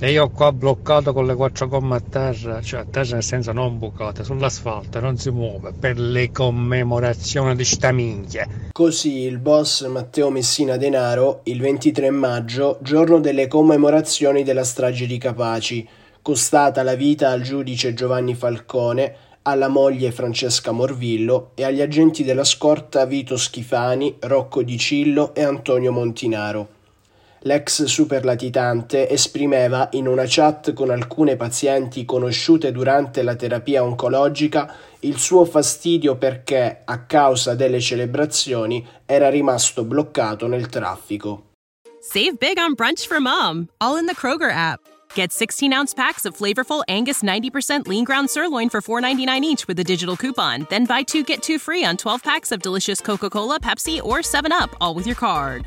E io qua bloccato con le quattro gomme a terra, cioè a terra nel senso non bucate, sull'asfalto, non si muove, per le commemorazioni di sta minchia. Così il boss Matteo Messina Denaro, il 23 maggio, giorno delle commemorazioni della strage di Capaci, costata la vita al giudice Giovanni Falcone, alla moglie Francesca Morvillo e agli agenti della scorta Vito Schifani, Rocco Di Cillo e Antonio Montinaro. L'ex superlatitante esprimeva in una chat con alcune pazienti conosciute durante la terapia oncologica il suo fastidio perché, a causa delle celebrazioni, era rimasto bloccato nel traffico. Save big on brunch for mom, all in the Kroger app. Get 16-ounce packs of flavorful Angus 90% lean ground sirloin for $4.99 each with a digital coupon. Then buy 2 get 2 free on 12 packs of delicious Coca-Cola, Pepsi, or 7-Up, all with your card.